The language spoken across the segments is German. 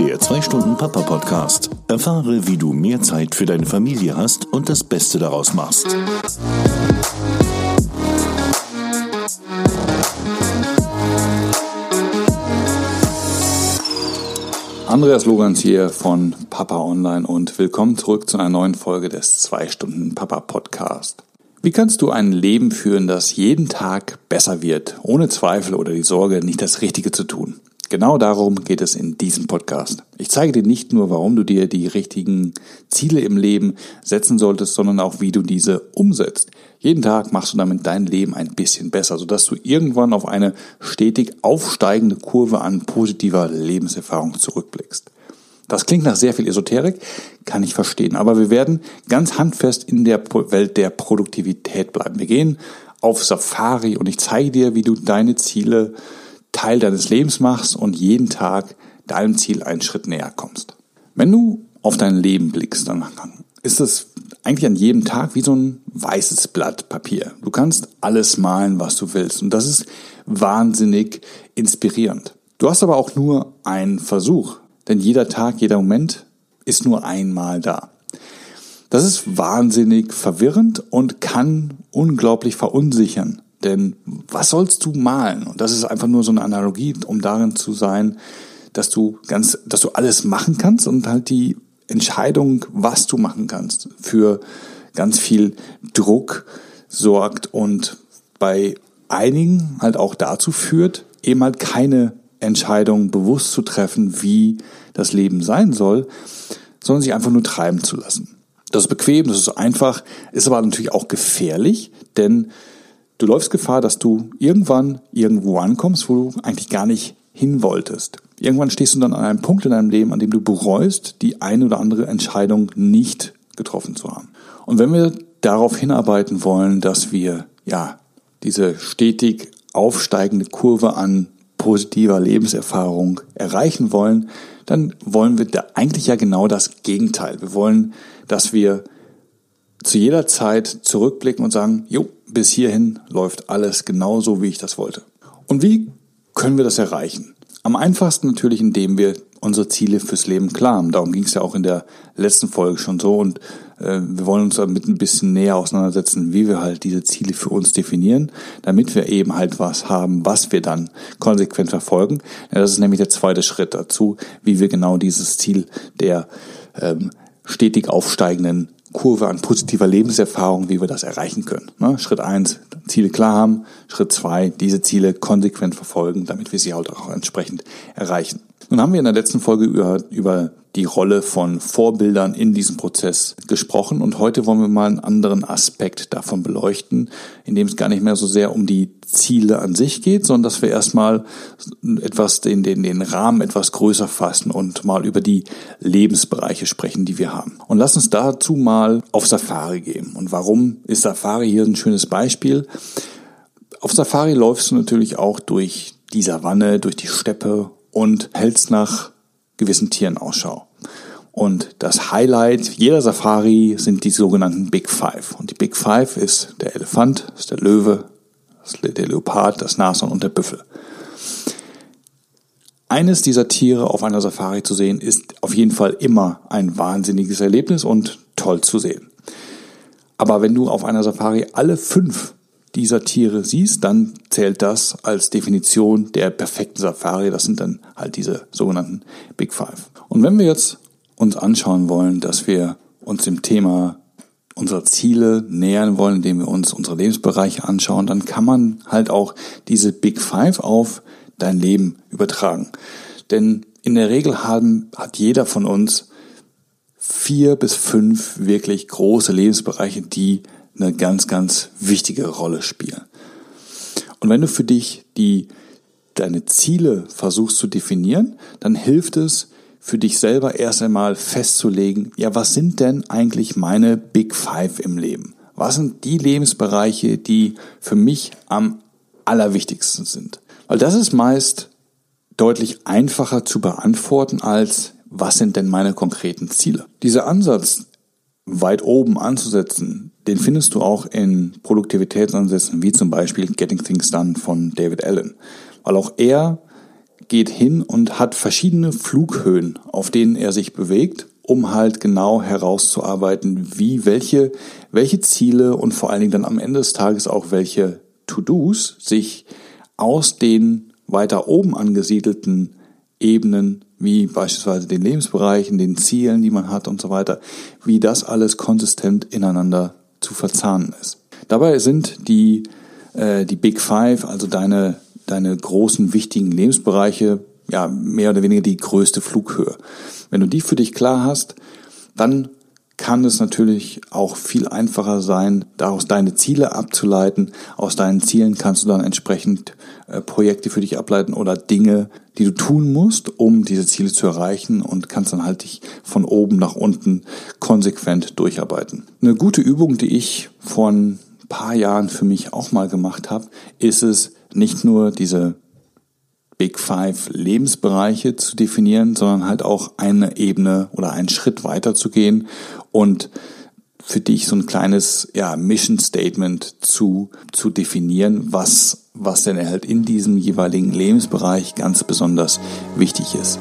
Der 2-Stunden-Papa-Podcast. Erfahre, wie du mehr Zeit für deine Familie hast und das Beste daraus machst. Andreas Logans hier von Papa Online und willkommen zurück zu einer neuen Folge des 2-Stunden-Papa-Podcast. Wie kannst du ein Leben führen, das jeden Tag besser wird, ohne Zweifel oder die Sorge, nicht das Richtige zu tun? Genau darum geht es in diesem Podcast. Ich zeige dir nicht nur, warum du dir die richtigen Ziele im Leben setzen solltest, sondern auch, wie du diese umsetzt. Jeden Tag machst du damit dein Leben ein bisschen besser, sodass du irgendwann auf eine stetig aufsteigende Kurve an positiver Lebenserfahrung zurückblickst. Das klingt nach sehr viel Esoterik, kann ich verstehen, aber wir werden ganz handfest in der Welt der Produktivität bleiben. Wir gehen auf Safari und ich zeige dir, wie du deine Ziele Teil deines Lebens machst und jeden Tag deinem Ziel einen Schritt näher kommst. Wenn du auf dein Leben blickst, dann ist es eigentlich an jedem Tag wie so ein weißes Blatt Papier. Du kannst alles malen, was du willst. Und das ist wahnsinnig inspirierend. Du hast aber auch nur einen Versuch. Denn jeder Tag, jeder Moment ist nur einmal da. Das ist wahnsinnig verwirrend und kann unglaublich verunsichern. Denn was sollst du malen? Und das ist einfach nur so eine Analogie, um darin zu sein, dass du alles machen kannst und halt die Entscheidung, was du machen kannst, für ganz viel Druck sorgt und bei einigen halt auch dazu führt, eben halt keine Entscheidung bewusst zu treffen, wie das Leben sein soll, sondern sich einfach nur treiben zu lassen. Das ist bequem, das ist einfach, ist aber natürlich auch gefährlich, denn du läufst Gefahr, dass du irgendwann irgendwo ankommst, wo du eigentlich gar nicht hin wolltest. Irgendwann stehst du dann an einem Punkt in deinem Leben, an dem du bereust, die eine oder andere Entscheidung nicht getroffen zu haben. Und wenn wir darauf hinarbeiten wollen, dass wir diese stetig aufsteigende Kurve an positiver Lebenserfahrung erreichen wollen, dann wollen wir da eigentlich genau das Gegenteil. Wir wollen, dass wir zu jeder Zeit zurückblicken und sagen, jo, bis hierhin läuft alles genauso, wie ich das wollte. Und wie können wir das erreichen? Am einfachsten natürlich, indem wir unsere Ziele fürs Leben klar haben. Darum ging es ja auch in der letzten Folge schon so. Und wir wollen uns damit ein bisschen näher auseinandersetzen, wie wir halt diese Ziele für uns definieren, damit wir eben halt was haben, was wir dann konsequent verfolgen. Ja, das ist nämlich der zweite Schritt dazu, wie wir genau dieses Ziel der stetig aufsteigenden Kurve an positiver Lebenserfahrung, wie wir das erreichen können. Schritt 1, Ziele klar haben. Schritt 2, diese Ziele konsequent verfolgen, damit wir sie halt auch entsprechend erreichen. Nun haben wir in der letzten Folge über die Rolle von Vorbildern in diesem Prozess gesprochen und heute wollen wir mal einen anderen Aspekt davon beleuchten, in dem es gar nicht mehr so sehr um die Ziele an sich geht, sondern dass wir erstmal etwas den Rahmen etwas größer fassen und mal über die Lebensbereiche sprechen, die wir haben. Und lass uns dazu mal auf Safari gehen. Und warum ist Safari hier ein schönes Beispiel? Auf Safari läufst du natürlich auch durch die Savanne, durch die Steppe und hältst nach gewissen Tieren Ausschau. Und das Highlight jeder Safari sind die sogenannten Big Five. Und die Big Five ist der Elefant, ist der Löwe, ist der Leopard, das Nashorn und der Büffel. Eines dieser Tiere auf einer Safari zu sehen, ist auf jeden Fall immer ein wahnsinniges Erlebnis und toll zu sehen. Aber wenn du auf einer Safari alle 5 dieser Tiere siehst, dann zählt das als Definition der perfekten Safari. Das sind dann halt diese sogenannten Big Five. Und wenn wir jetzt uns anschauen wollen, dass wir uns dem Thema unserer Ziele nähern wollen, indem wir uns unsere Lebensbereiche anschauen, dann kann man halt auch diese Big Five auf dein Leben übertragen. Denn in der Regel hat jeder von uns 4 bis 5 wirklich große Lebensbereiche, die eine ganz, ganz wichtige Rolle spielen. Und wenn du für dich deine Ziele versuchst zu definieren, dann hilft es für dich selber erst einmal festzulegen, was sind denn eigentlich meine Big Five im Leben? Was sind die Lebensbereiche, die für mich am allerwichtigsten sind? Weil das ist meist deutlich einfacher zu beantworten als, was sind denn meine konkreten Ziele? Dieser Ansatz, weit oben anzusetzen, Den findest du auch in Produktivitätsansätzen wie zum Beispiel Getting Things Done von David Allen. Weil auch er geht hin und hat verschiedene Flughöhen, auf denen er sich bewegt, um halt genau herauszuarbeiten, wie welche Ziele und vor allen Dingen dann am Ende des Tages auch welche To-Dos sich aus den weiter oben angesiedelten Ebenen, wie beispielsweise den Lebensbereichen, den Zielen, die man hat und so weiter, wie das alles konsistent ineinander zu verzahnen ist. Dabei sind die Big Five, also deine großen, wichtigen Lebensbereiche, ja, mehr oder weniger die größte Flughöhe. Wenn du die für dich klar hast, dann kann es natürlich auch viel einfacher sein, daraus deine Ziele abzuleiten. Aus deinen Zielen kannst du dann entsprechend Projekte für dich ableiten oder Dinge, die du tun musst, um diese Ziele zu erreichen, und kannst dann halt dich von oben nach unten konsequent durcharbeiten. Eine gute Übung, die ich vor ein paar Jahren für mich auch mal gemacht habe, ist es, nicht nur diese Big Five Lebensbereiche zu definieren, sondern halt auch eine Ebene oder einen Schritt weiter zu gehen und für dich so ein kleines Mission Statement zu definieren, was denn halt in diesem jeweiligen Lebensbereich ganz besonders wichtig ist.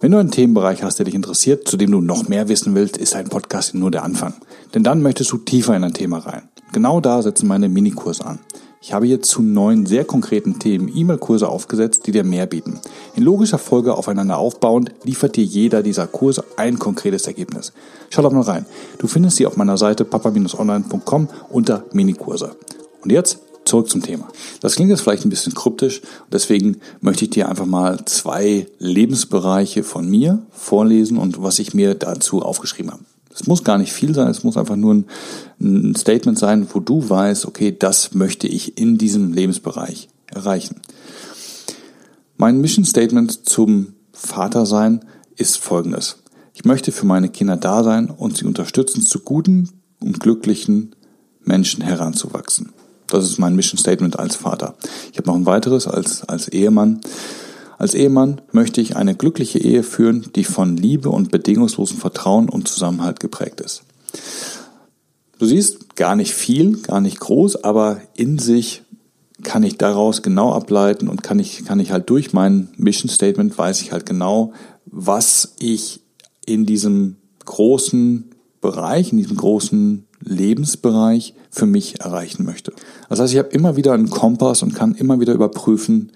Wenn du einen Themenbereich hast, der dich interessiert, zu dem du noch mehr wissen willst, ist ein Podcast nur der Anfang. Denn dann möchtest du tiefer in ein Thema rein. Genau da setzen meine Minikurse an. Ich habe hier zu 9 sehr konkreten Themen E-Mail-Kurse aufgesetzt, die dir mehr bieten. In logischer Folge aufeinander aufbauend liefert dir jeder dieser Kurse ein konkretes Ergebnis. Schau doch mal rein. Du findest sie auf meiner Seite papa-online.com unter Minikurse. Und jetzt zurück zum Thema. Das klingt jetzt vielleicht ein bisschen kryptisch, deswegen möchte ich dir einfach mal 2 Lebensbereiche von mir vorlesen und was ich mir dazu aufgeschrieben habe. Es muss gar nicht viel sein, es muss einfach nur ein Statement sein, wo du weißt, okay, das möchte ich in diesem Lebensbereich erreichen. Mein Mission Statement zum Vatersein ist folgendes: Ich möchte für meine Kinder da sein und sie unterstützen, zu guten und glücklichen Menschen heranzuwachsen. Das ist mein Mission Statement als Vater. Ich habe noch ein weiteres als Ehemann. Als Ehemann möchte ich eine glückliche Ehe führen, die von Liebe und bedingungslosem Vertrauen und Zusammenhalt geprägt ist. Du siehst, gar nicht viel, gar nicht groß, aber in sich kann ich daraus genau ableiten und kann ich halt durch mein Mission Statement weiß ich halt genau, was ich in diesem großen Bereich, in diesem großen Lebensbereich für mich erreichen möchte. Das heißt, ich habe immer wieder einen Kompass und kann immer wieder überprüfen,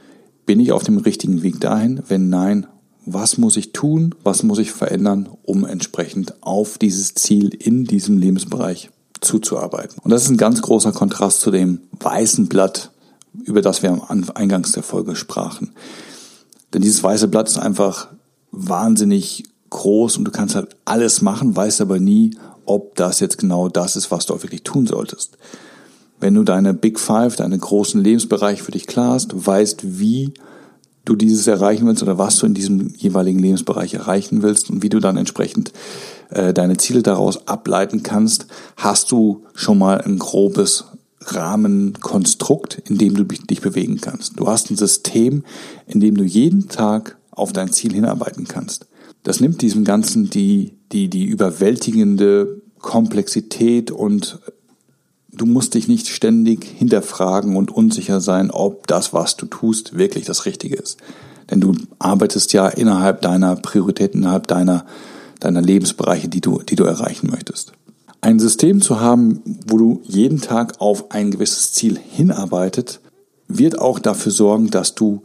bin ich auf dem richtigen Weg dahin? Wenn nein, was muss ich tun? Was muss ich verändern, um entsprechend auf dieses Ziel in diesem Lebensbereich zuzuarbeiten? Und das ist ein ganz großer Kontrast zu dem weißen Blatt, über das wir am Eingangs der Folge sprachen. Denn dieses weiße Blatt ist einfach wahnsinnig groß und du kannst halt alles machen, weißt aber nie, ob das jetzt genau das ist, was du auch wirklich tun solltest. Wenn du deine Big Five, deine großen Lebensbereiche für dich klar hast, weißt, wie du dieses erreichen willst oder was du in diesem jeweiligen Lebensbereich erreichen willst und wie du dann entsprechend deine Ziele daraus ableiten kannst, hast du schon mal ein grobes Rahmenkonstrukt, in dem du dich bewegen kannst. Du hast ein System, in dem du jeden Tag auf dein Ziel hinarbeiten kannst. Das nimmt diesem Ganzen die überwältigende Komplexität und du musst dich nicht ständig hinterfragen und unsicher sein, ob das, was du tust, wirklich das Richtige ist. Denn du arbeitest ja innerhalb deiner Prioritäten, innerhalb deiner Lebensbereiche, die du erreichen möchtest. Ein System zu haben, wo du jeden Tag auf ein gewisses Ziel hinarbeitest, wird auch dafür sorgen, dass du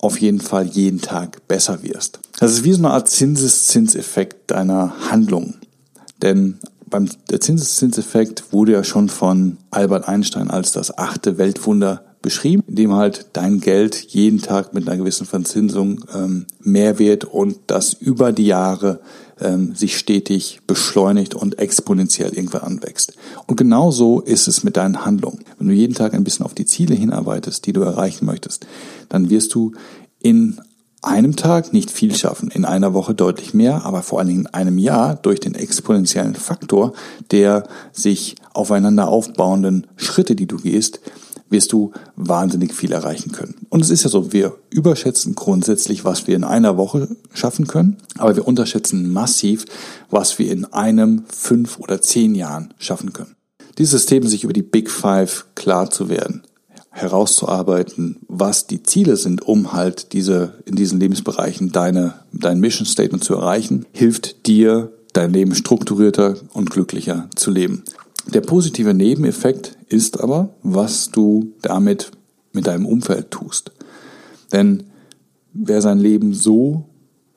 auf jeden Fall jeden Tag besser wirst. Das ist wie so eine Art Zinseszinseffekt deiner Handlungen. Denn der Zinseszinseffekt wurde ja schon von Albert Einstein als das 8. Weltwunder beschrieben, indem halt dein Geld jeden Tag mit einer gewissen Verzinsung mehr wird und das über die Jahre sich stetig beschleunigt und exponentiell irgendwann anwächst. Und genauso ist es mit deinen Handlungen. Wenn du jeden Tag ein bisschen auf die Ziele hinarbeitest, die du erreichen möchtest, dann wirst du in einem Tag nicht viel schaffen, in einer Woche deutlich mehr, aber vor allen Dingen in einem Jahr durch den exponentiellen Faktor der sich aufeinander aufbauenden Schritte, die du gehst, wirst du wahnsinnig viel erreichen können. Und es ist ja so, wir überschätzen grundsätzlich, was wir in einer Woche schaffen können, aber wir unterschätzen massiv, was wir in einem 5 oder 10 Jahren schaffen können. Dieses System, sich über die Big Five klar zu werden, herauszuarbeiten, was die Ziele sind, um halt in diesen Lebensbereichen dein Mission Statement zu erreichen, hilft dir, dein Leben strukturierter und glücklicher zu leben. Der positive Nebeneffekt ist aber, was du damit mit deinem Umfeld tust. Denn wer sein Leben so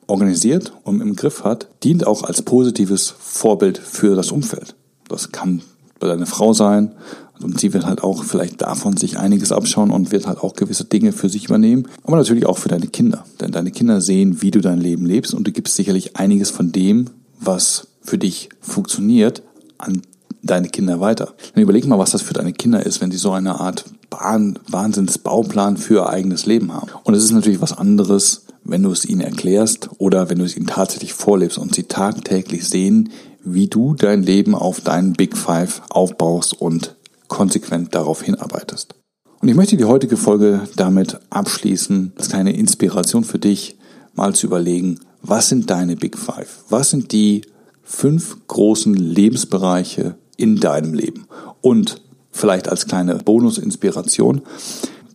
organisiert und im Griff hat, dient auch als positives Vorbild für das Umfeld. Das kann deine Frau sein und sie wird halt auch vielleicht davon sich einiges abschauen und wird halt auch gewisse Dinge für sich übernehmen, aber natürlich auch für deine Kinder. Denn deine Kinder sehen, wie du dein Leben lebst und du gibst sicherlich einiges von dem, was für dich funktioniert, an deine Kinder weiter. Dann überleg mal, was das für deine Kinder ist, wenn sie so eine Art Wahnsinnsbauplan für ihr eigenes Leben haben. Und es ist natürlich was anderes, wenn du es ihnen erklärst oder wenn du es ihnen tatsächlich vorlebst und sie tagtäglich sehen, wie du dein Leben auf deinen Big Five aufbaust und konsequent darauf hinarbeitest. Und ich möchte die heutige Folge damit abschließen, als kleine Inspiration für dich, mal zu überlegen, was sind deine Big Five? Was sind die 5 großen Lebensbereiche in deinem Leben? Und vielleicht als kleine Bonusinspiration,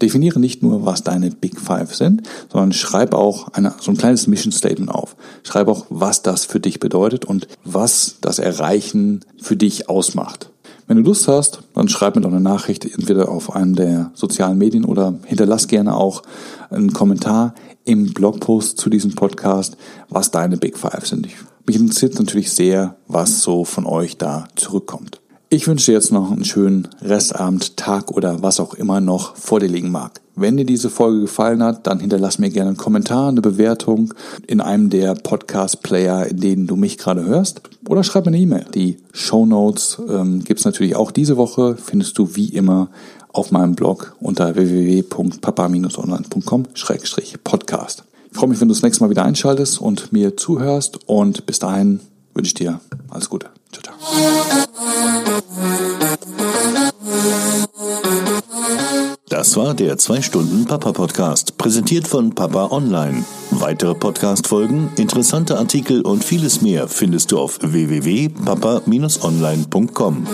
definiere nicht nur, was deine Big Five sind, sondern schreib auch so ein kleines Mission Statement auf. Schreib auch, was das für dich bedeutet und was das Erreichen für dich ausmacht. Wenn du Lust hast, dann schreib mir doch eine Nachricht, entweder auf einem der sozialen Medien oder hinterlass gerne auch einen Kommentar im Blogpost zu diesem Podcast, was deine Big Five sind. Mich interessiert natürlich sehr, was so von euch da zurückkommt. Ich wünsche dir jetzt noch einen schönen Restabend, Tag oder was auch immer noch vor dir liegen mag. Wenn dir diese Folge gefallen hat, dann hinterlass mir gerne einen Kommentar, eine Bewertung in einem der Podcast-Player, in denen du mich gerade hörst. Oder schreib mir eine E-Mail. Die Shownotes gibt's natürlich auch diese Woche, findest du wie immer auf meinem Blog unter www.papa-online.com/podcast. Ich freue mich, wenn du das nächste Mal wieder einschaltest und mir zuhörst. Und bis dahin wünsche ich dir alles Gute. Ciao, ciao. Das war der 2-Stunden-Papa-Podcast, präsentiert von Papa Online. Weitere Podcast-Folgen, interessante Artikel und vieles mehr findest du auf www.papa-online.com.